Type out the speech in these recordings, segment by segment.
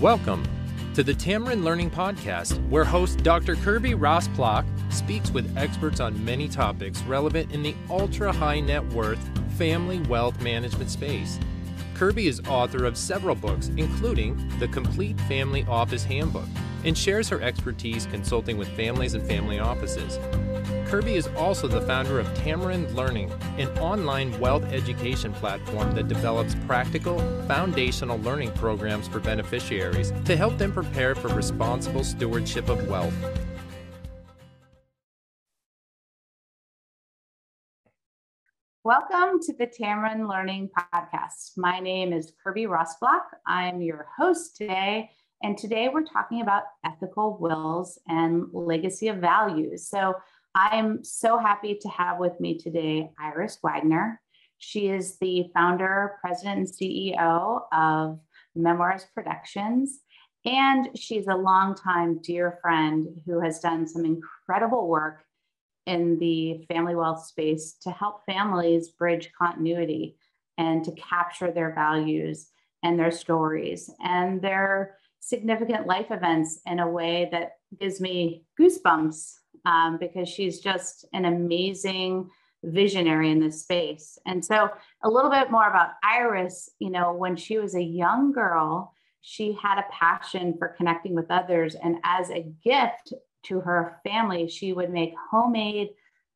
Welcome to the Tamarind Learning Podcast, where host Dr. Kirby Rosplock speaks with experts on many topics relevant in the ultra-high net worth family wealth management space. Kirby is author of several books, including The Complete Family Office Handbook, and shares her expertise consulting with families and family offices. Kirby is also the founder of Tamarind Learning, an online wealth education platform that develops practical, foundational learning programs for beneficiaries to help them prepare for responsible stewardship of wealth. Welcome to the Tamarind Learning Podcast. My name is Kirby Rosplock. I'm your host today, and today we're talking about ethical wills and legacy of values. So I'm so happy to have with me today Iris Wagner. She is the founder, president, and CEO of Memoirs Productions, and she's a longtime dear friend who has done some incredible work in the family wealth space to help families bridge continuity and to capture their values and their stories and their significant life events in a way that gives me goosebumps. Because she's just an amazing visionary in this space. And so a little bit more about Iris, you know, when she was a young girl, she had a passion for connecting with others. And as a gift to her family, she would make homemade,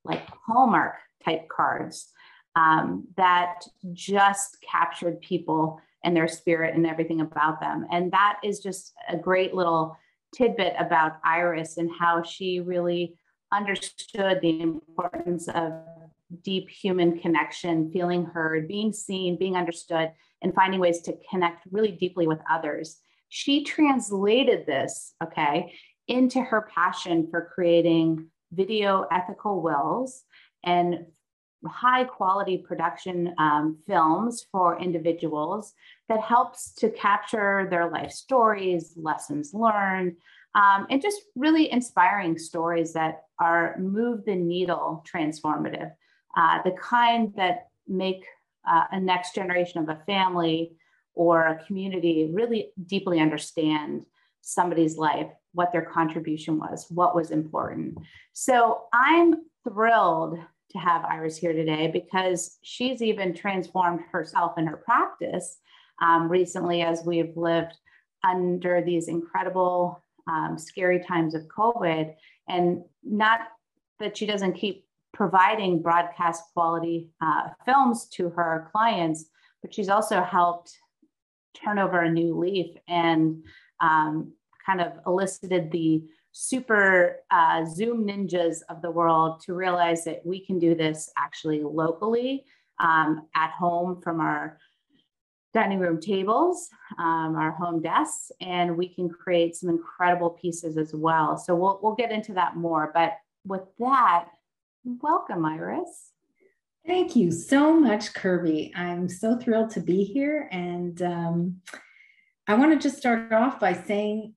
like Hallmark type cards that just captured people and their spirit and everything about them. And that is just a great little tidbit about Iris and how she really understood the importance of deep human connection, feeling heard, being seen, being understood, and finding ways to connect really deeply with others. She translated this, into her passion for creating video ethical wills and high quality production films for individuals that helps to capture their life stories, lessons learned, and just really inspiring stories that are move the needle transformative, the kind that make a next generation of a family or a community really deeply understand somebody's life, what their contribution was, what was important. So I'm thrilled to have Iris here today because she's even transformed herself in her practice recently as we've lived under these incredible, scary times of COVID. And not that she doesn't keep providing broadcast quality films to her clients, but she's also helped turn over a new leaf and kind of elicited the super Zoom ninjas of the world to realize that we can do this actually locally, at home from our dining room tables, our home desks, and we can create some incredible pieces as well. So we'll get into that more. But with that, welcome, Iris. Thank you so much, Kirby. I'm so thrilled to be here. And I want to just start off by saying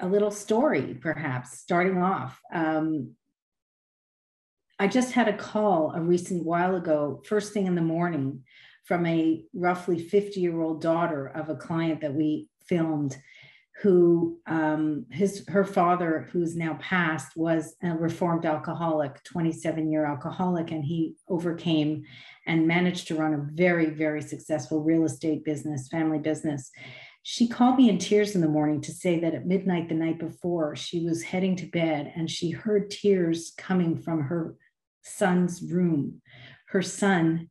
a little story, perhaps, starting off. I just had a call a recent while ago, first thing in the morning, from a roughly 50-year-old daughter of a client that we filmed, who her father, who's now passed, was a reformed alcoholic, 27-year alcoholic, and he overcame and managed to run a very, very successful real estate business, family business. She called me in tears in the morning to say that at midnight the night before, she was heading to bed and she heard tears coming from her son's room. Her son,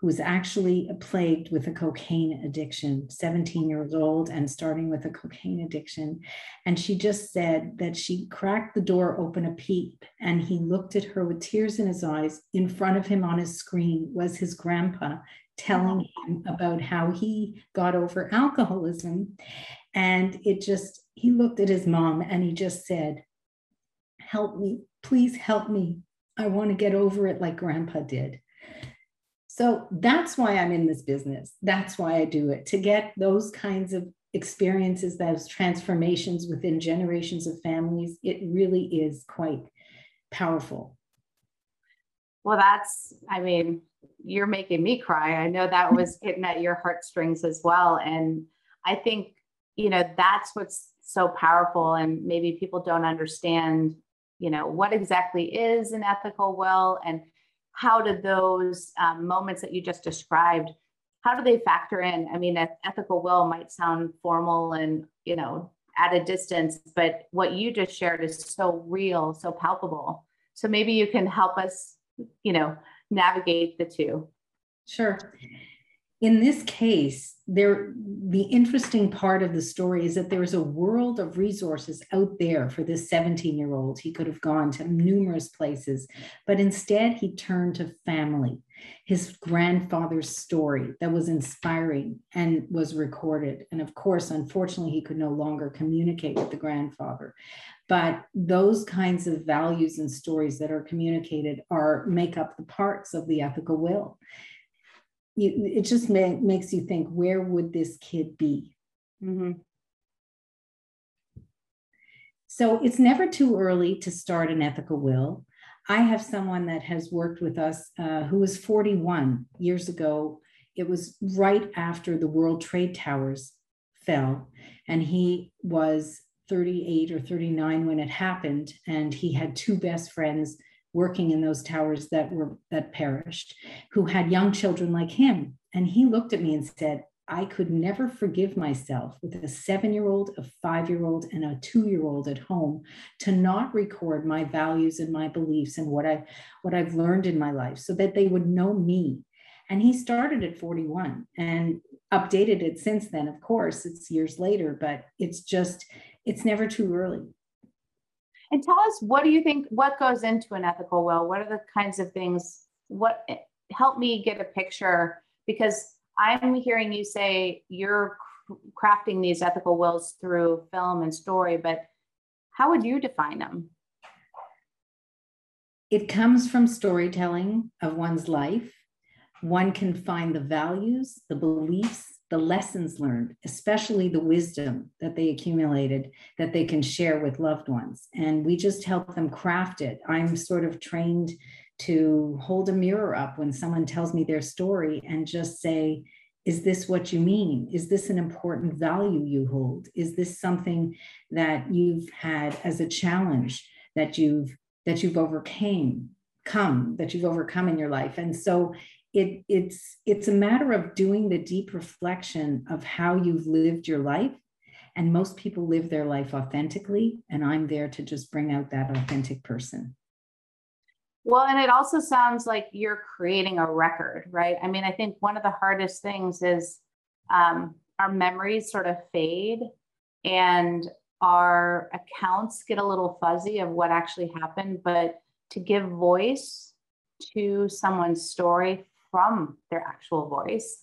who was actually plagued with a cocaine addiction, 17 years old and starting with a cocaine addiction. And she just said that she cracked the door open a peep and he looked at her with tears in his eyes. In front of him on his screen was his grandpa, telling him about how he got over alcoholism. And he looked at his mom and he just said, "Help me, please help me. I want to get over it like grandpa did." So that's why I'm in this business. That's why I do it, to get those kinds of experiences, those transformations within generations of families. It really is quite powerful. Well, you're making me cry. I know that was hitting at your heartstrings as well. And I think you know, that's what's so powerful. And maybe people don't understand, you know, what exactly is an ethical will and how do those moments that you just described, how do they factor in? I mean, an ethical will might sound formal and, you know, at a distance, but what you just shared is so real, so palpable. So maybe you can help us, you know, navigate the two. Sure. In this case, the interesting part of the story is that there is a world of resources out there for this 17-year-old. He could have gone to numerous places, but instead he turned to family, his grandfather's story that was inspiring and was recorded. And of course, unfortunately, he could no longer communicate with the grandfather. But those kinds of values and stories that are communicated make up the parts of the ethical will. It just makes you think, where would this kid be? Mm-hmm. So it's never too early to start an ethical will. I have someone that has worked with us who was 41 years ago. It was right after the World Trade Towers fell, and he was 38 or 39 when it happened, and he had two best friends working in those towers that perished, who had young children like him. And he looked at me and said, I could never forgive myself, with a 7-year-old, a 5-year-old, and a 2-year-old at home, to not record my values and my beliefs and what I've learned in my life so that they would know me. And he started at 41 and updated it since then. Of course, it's years later, but it's never too early. And tell us, what do you think, what goes into an ethical will? What are the kinds of things, help me get a picture, because I'm hearing you say you're crafting these ethical wills through film and story, but how would you define them? It comes from storytelling of one's life. One can find the values, the beliefs, the lessons learned, especially the wisdom that they accumulated, that they can share with loved ones. And we just help them craft it. I'm sort of trained to hold a mirror up when someone tells me their story and just say, is this what you mean? Is this an important value you hold? Is this something that you've had as a challenge that you've overcome in your life? And so it's a matter of doing the deep reflection of how you've lived your life. And most people live their life authentically, and I'm there to just bring out that authentic person. Well, and it also sounds like you're creating a record, right? I mean, I think one of the hardest things is our memories sort of fade and our accounts get a little fuzzy of what actually happened, but to give voice to someone's story from their actual voice,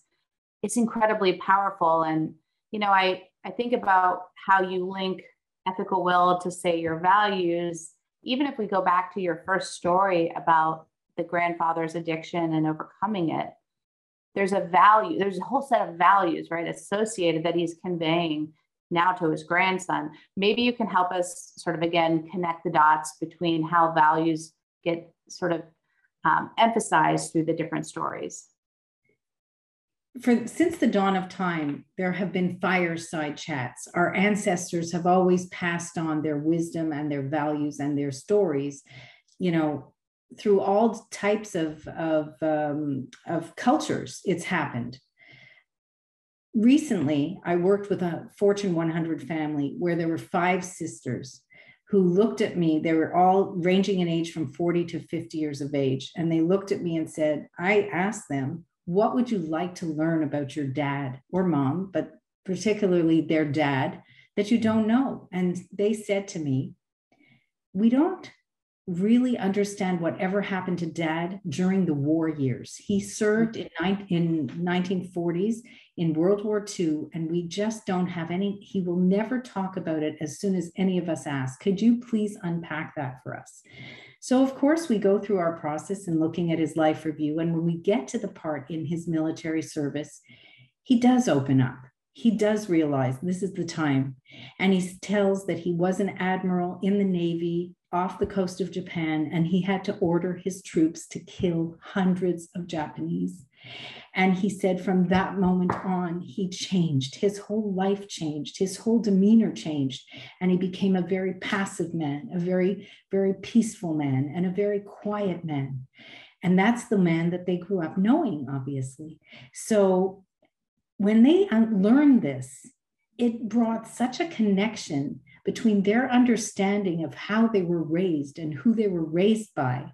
it's incredibly powerful. And, you know, I think about how you link ethical will to, say, your values. Even if we go back to your first story about the grandfather's addiction and overcoming it, there's a whole set of values, right, associated that he's conveying now to his grandson. Maybe you can help us sort of, again, connect the dots between how values get sort of emphasized through the different stories. Since the dawn of time, there have been fireside chats. Our ancestors have always passed on their wisdom and their values and their stories, you know, through all types of cultures. It's happened. Recently, I worked with a Fortune 100 family where there were 5 sisters who looked at me. They were all ranging in age from 40 to 50 years of age. And they looked at me and said, I asked them, what would you like to learn about your dad or mom, but particularly their dad, that you don't know? And they said to me, we don't really understand whatever happened to dad during the war years. He served in 1940s in World War II, and we just don't have any. He will never talk about it as soon as any of us ask, could you please unpack that for us? So of course we go through our process and looking at his life review. And when we get to the part in his military service, he does open up. He does realize this is the time. And he tells that he was an admiral in the Navy off the coast of Japan, and he had to order his troops to kill hundreds of Japanese. And he said from that moment on, he changed. His whole life changed. His whole demeanor changed. And he became a very passive man, a very, very peaceful man, and a very quiet man. And that's the man that they grew up knowing, obviously. So when they learned this, it brought such a connection between their understanding of how they were raised and who they were raised by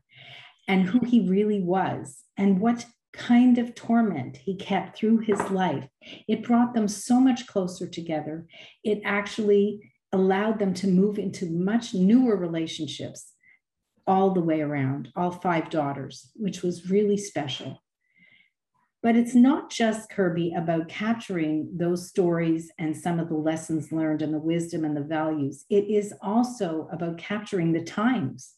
and who he really was and what kind of torment he kept through his life. It brought them so much closer together. It actually allowed them to move into much newer relationships all the way around, all five daughters, which was really special. But it's not just, Kirby, about capturing those stories and some of the lessons learned and the wisdom and the values. It is also about capturing the times.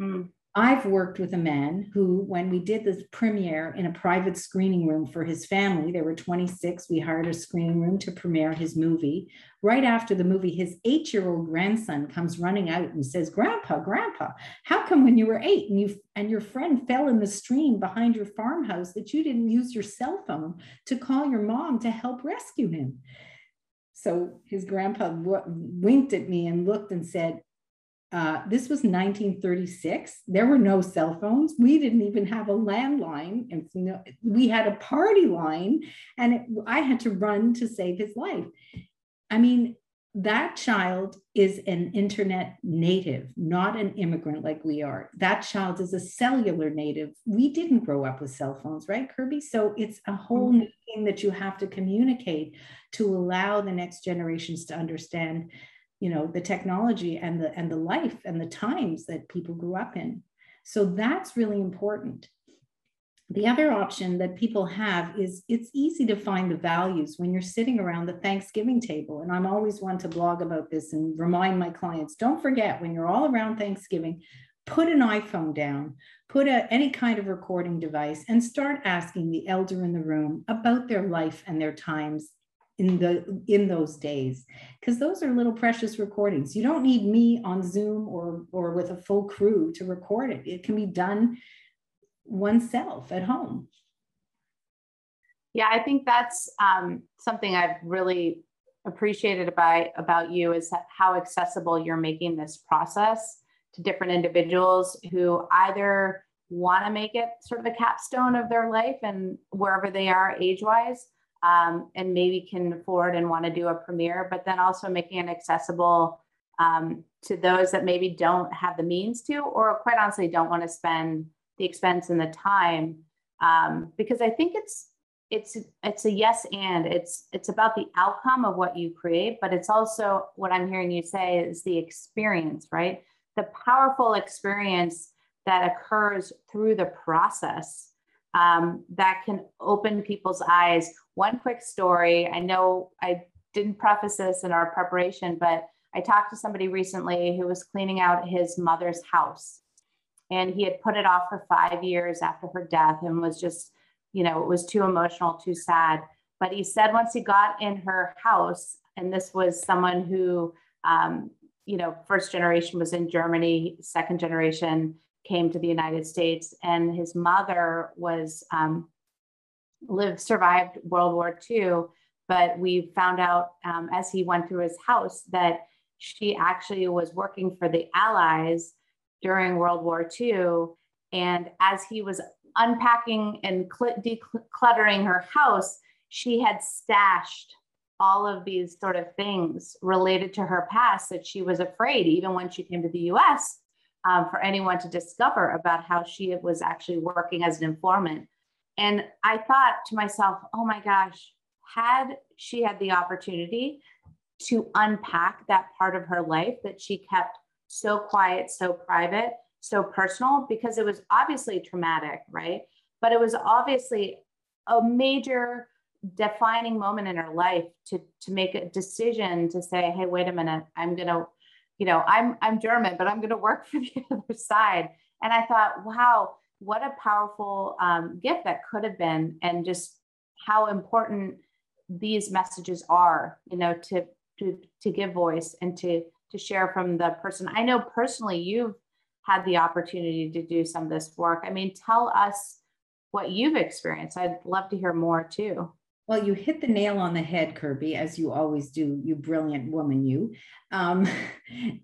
Mm. I've worked with a man who, when we did this premiere in a private screening room for his family, there were 26, we hired a screening room to premiere his movie. Right after the movie, his 8-year-old grandson comes running out and says, "Grandpa, Grandpa, how come when you were 8 and your friend fell in the stream behind your farmhouse that you didn't use your cell phone to call your mom to help rescue him?" So his grandpa winked at me and looked and said, this was 1936. There were no cell phones. We didn't even have a landline. And we had a party line, and I had to run to save his life. I mean, that child is an internet native, not an immigrant like we are. That child is a cellular native. We didn't grow up with cell phones, right, Kirby? So it's a whole new thing that you have to communicate to allow the next generations to understand, you know, the technology and the life and the times that people grew up in. So that's really important. The other option that people have is it's easy to find the values when you're sitting around the Thanksgiving table. And I'm always one to blog about this and remind my clients, don't forget, when you're all around Thanksgiving, put an iPhone down, put any kind of recording device, and start asking the elder in the room about their life and their times in those days, because those are little precious recordings. You don't need me on Zoom or with a full crew to record it. It can be done oneself at home. Yeah, I think that's something I've really appreciated about you, is how accessible you're making this process to different individuals who either want to make it sort of a capstone of their life and wherever they are age-wise, and maybe can afford and want to do a premiere, but then also making it accessible to those that maybe don't have the means to, or quite honestly, don't want to spend the expense and the time. Because I think it's a yes, and it's about the outcome of what you create, but it's also, what I'm hearing you say, is the experience, right? The powerful experience that occurs through the process. That can open people's eyes. One quick story. I know I didn't preface this in our preparation, but I talked to somebody recently who was cleaning out his mother's house, and he had put it off for 5 years after her death and was just, you know, it was too emotional, too sad. But he said once he got in her house, and this was someone who, you know, first generation was in Germany, second generation came to the United States, and his mother was survived World War II. But we found out as he went through his house that she actually was working for the Allies during World War II. And as he was unpacking and decluttering her house, she had stashed all of these sort of things related to her past that she was afraid, even when she came to the US, for anyone to discover about how she was actually working as an informant. And I thought to myself, oh my gosh, had she had the opportunity to unpack that part of her life that she kept so quiet, so private, so personal, because it was obviously traumatic, right? But it was obviously a major defining moment in her life to make a decision to say, hey, wait a minute, I'm going to, you know, I'm German, but I'm going to work for the other side. And I thought, wow, what a powerful gift that could have been, and just how important these messages are, you know, to give voice and to share from the person. I know personally, you've had the opportunity to do some of this work. I mean, tell us what you've experienced. I'd love to hear more too. Well, you hit the nail on the head, Kirby, as you always do, you brilliant woman, you,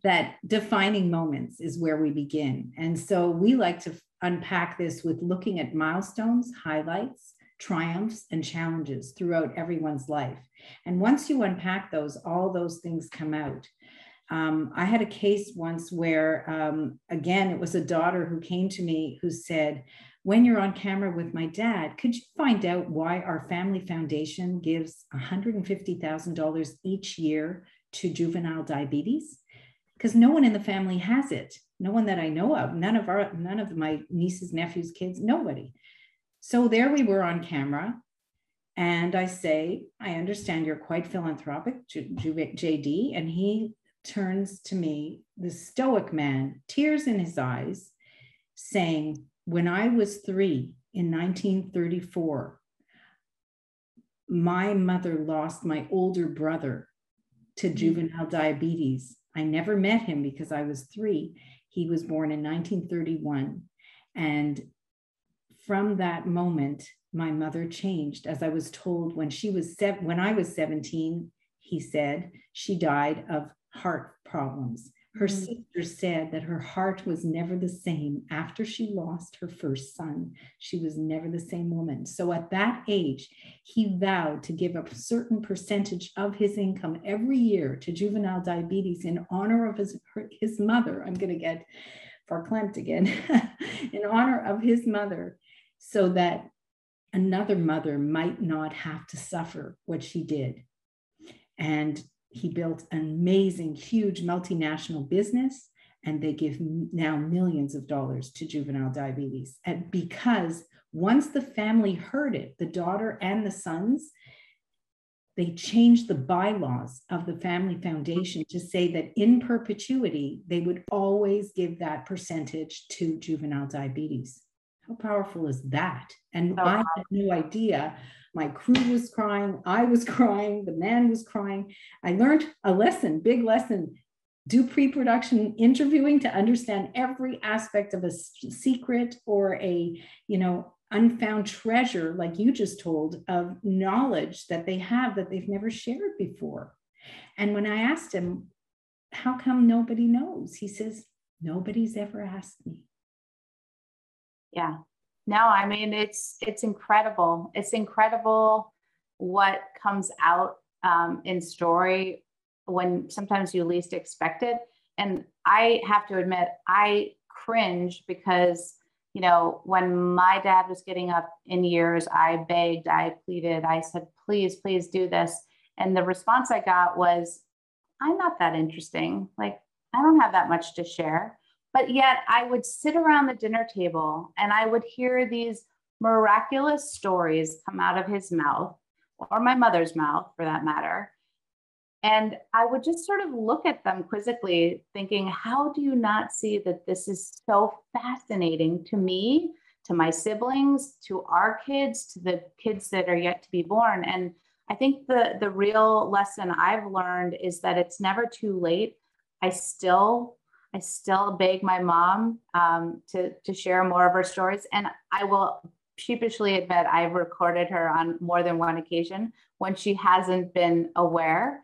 that defining moments is where we begin. And so we like to unpack this with looking at milestones, highlights, triumphs, and challenges throughout everyone's life. And once you unpack those, all those things come out. I had a case once where, again, it was a daughter who came to me who said, when you're on camera with my dad, could you find out why our family foundation gives $150,000 each year to juvenile diabetes? Because no one in the family has it. No one that I know of, none of my nieces, nephews, kids, nobody. So there we were on camera. And I say, I understand you're quite philanthropic, JD. And he turns to me, the stoic man, tears in his eyes, saying, when I was 3 in 1934, my mother lost my older brother to juvenile diabetes. I never met him because I was 3. He was born in 1931. And from that moment, my mother changed. As I was told, when I was 17, he said, she died of heart problems. Her sister said that her heart was never the same after she lost her first son. She was never the same woman. So at that age, he vowed to give a certain percentage of his income every year to juvenile diabetes in honor of his mother. I'm going to get verklempt again. In honor of his mother, so that another mother might not have to suffer what she did. And he built an amazing, huge multinational business, and they give now millions of dollars to juvenile diabetes. And because once the family heard it, the daughter and the sons, they changed the bylaws of the family foundation to say that in perpetuity, they would always give that percentage to juvenile diabetes. How powerful is that? And I had no idea. My crew was crying. I was crying. The man was crying. I learned a lesson, big lesson. Do pre-production interviewing to understand every aspect of a secret or a, unfound treasure, like you just told, of knowledge that they have that they've never shared before. And when I asked him, how come nobody knows? He says, nobody's ever asked me. Yeah. No, I mean, it's incredible. It's incredible what comes out in story when sometimes you least expect it. And I have to admit, I cringe because, when my dad was getting up in years, I begged, I pleaded, I said, please, please do this. And the response I got was, I'm not that interesting. Like, I don't have that much to share. But yet I would sit around the dinner table and I would hear these miraculous stories come out of his mouth, or my mother's mouth for that matter. And I would just sort of look at them quizzically thinking, how do you not see that this is so fascinating to me, to my siblings, to our kids, to the kids that are yet to be born? And I think the real lesson I've learned is that it's never too late. I still beg my mom to share more of her stories. And I will sheepishly admit I've recorded her on more than one occasion when she hasn't been aware,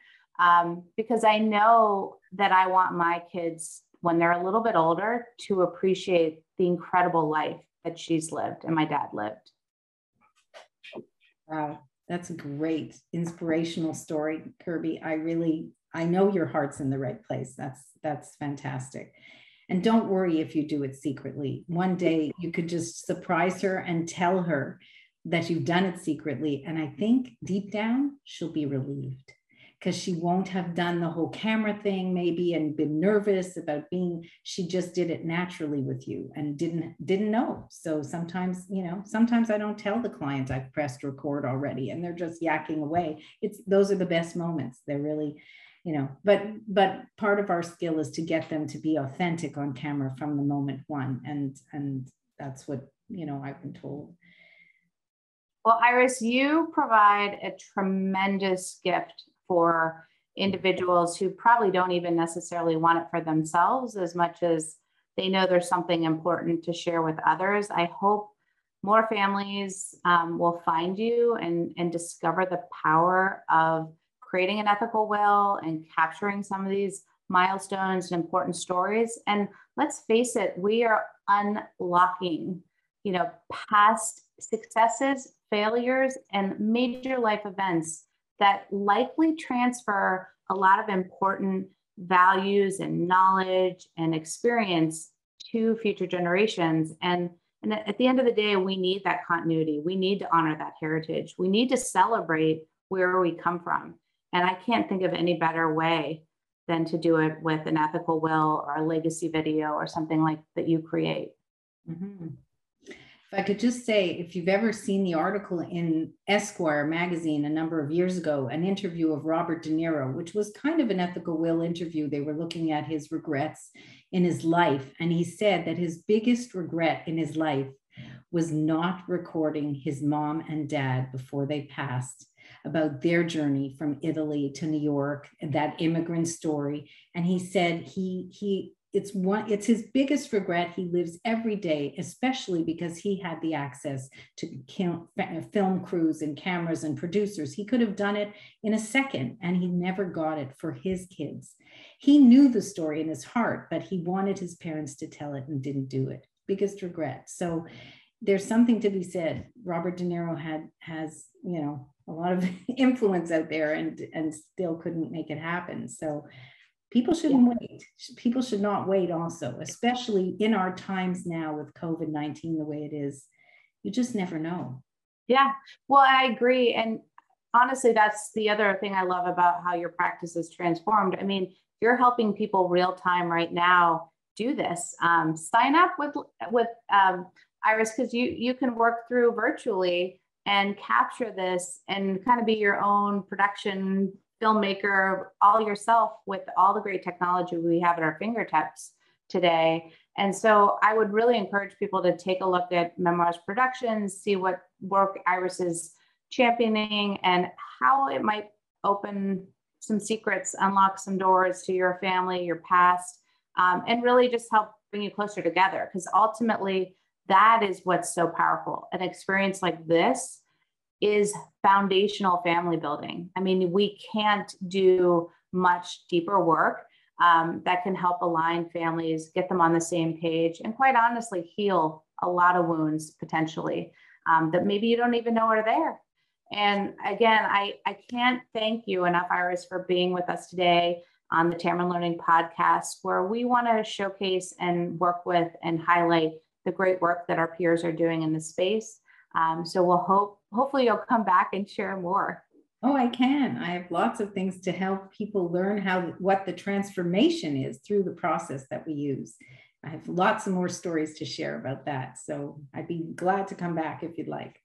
because I know that I want my kids, when they're a little bit older, to appreciate the incredible life that she's lived and my dad lived. Wow, that's a great inspirational story, Kirby. I know your heart's in the right place. That's fantastic. And don't worry if you do it secretly. One day you could just surprise her and tell her that you've done it secretly. And I think deep down, she'll be relieved because she won't have done the whole camera thing maybe and been nervous about she just did it naturally with you and didn't know. So sometimes, sometimes I don't tell the client I've pressed record already and they're just yakking away. Those are the best moments. They're really... but part of our skill is to get them to be authentic on camera from the moment one. And that's what, I've been told. Well, Iris, you provide a tremendous gift for individuals who probably don't even necessarily want it for themselves as much as they know there's something important to share with others. I hope more families will find you and discover the power of creating an ethical will and capturing some of these milestones and important stories. And let's face it, we are unlocking, you know, past successes, failures, and major life events that likely transfer a lot of important values and knowledge and experience to future generations. And at the end of the day, we need that continuity. We need to honor that heritage. We need to celebrate where we come from. And I can't think of any better way than to do it with an ethical will or a legacy video or something like that you create. Mm-hmm. If I could just say, if you've ever seen the article in Esquire magazine a number of years ago, an interview of Robert De Niro, which was kind of an ethical will interview. They were looking at his regrets in his life. And he said that his biggest regret in his life was not recording his mom and dad before they passed about their journey from Italy to New York, that immigrant story. And he said it's his biggest regret. He lives every day, especially because he had the access to film crews and cameras and producers. He could have done it in a second, and he never got it for his kids. He knew the story in his heart, but he wanted his parents to tell it and didn't do it. Biggest regret. So there's something to be said. Robert De Niro has, you know, a lot of influence out there and still couldn't make it happen. So people shouldn't wait. People should not wait also, especially in our times now with COVID-19, the way it is. You just never know. Yeah, well, I agree. And honestly, that's the other thing I love about how your practice is transformed. I mean, you're helping people real time right now do this. Sign up with Iris, because you can work through virtually and capture this and kind of be your own production filmmaker all yourself with all the great technology we have at our fingertips today. And so I would really encourage people to take a look at Memoirs Productions, see what work Iris is championing and how it might open some secrets, unlock some doors to your family, your past, and really just help bring you closer together. Because ultimately, that is what's so powerful. An experience like this is foundational family building. I mean, we can't do much deeper work that can help align families, get them on the same page, and quite honestly, heal a lot of wounds potentially that maybe you don't even know are there. And again, I can't thank you enough, Iris, for being with us today on the Tamarind Learning Podcast, where we wanna showcase and work with and highlight the great work that our peers are doing in the space. So we'll hopefully you'll come back and share more. Oh, I can. I have lots of things to help people learn what the transformation is through the process that we use. I have lots of more stories to share about that. So I'd be glad to come back if you'd like.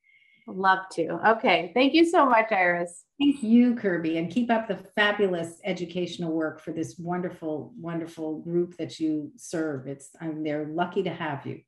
Love to. Okay. Thank you so much, Iris. Thank you, Kirby. And keep up the fabulous educational work for this wonderful, wonderful group that you serve. They're lucky to have you.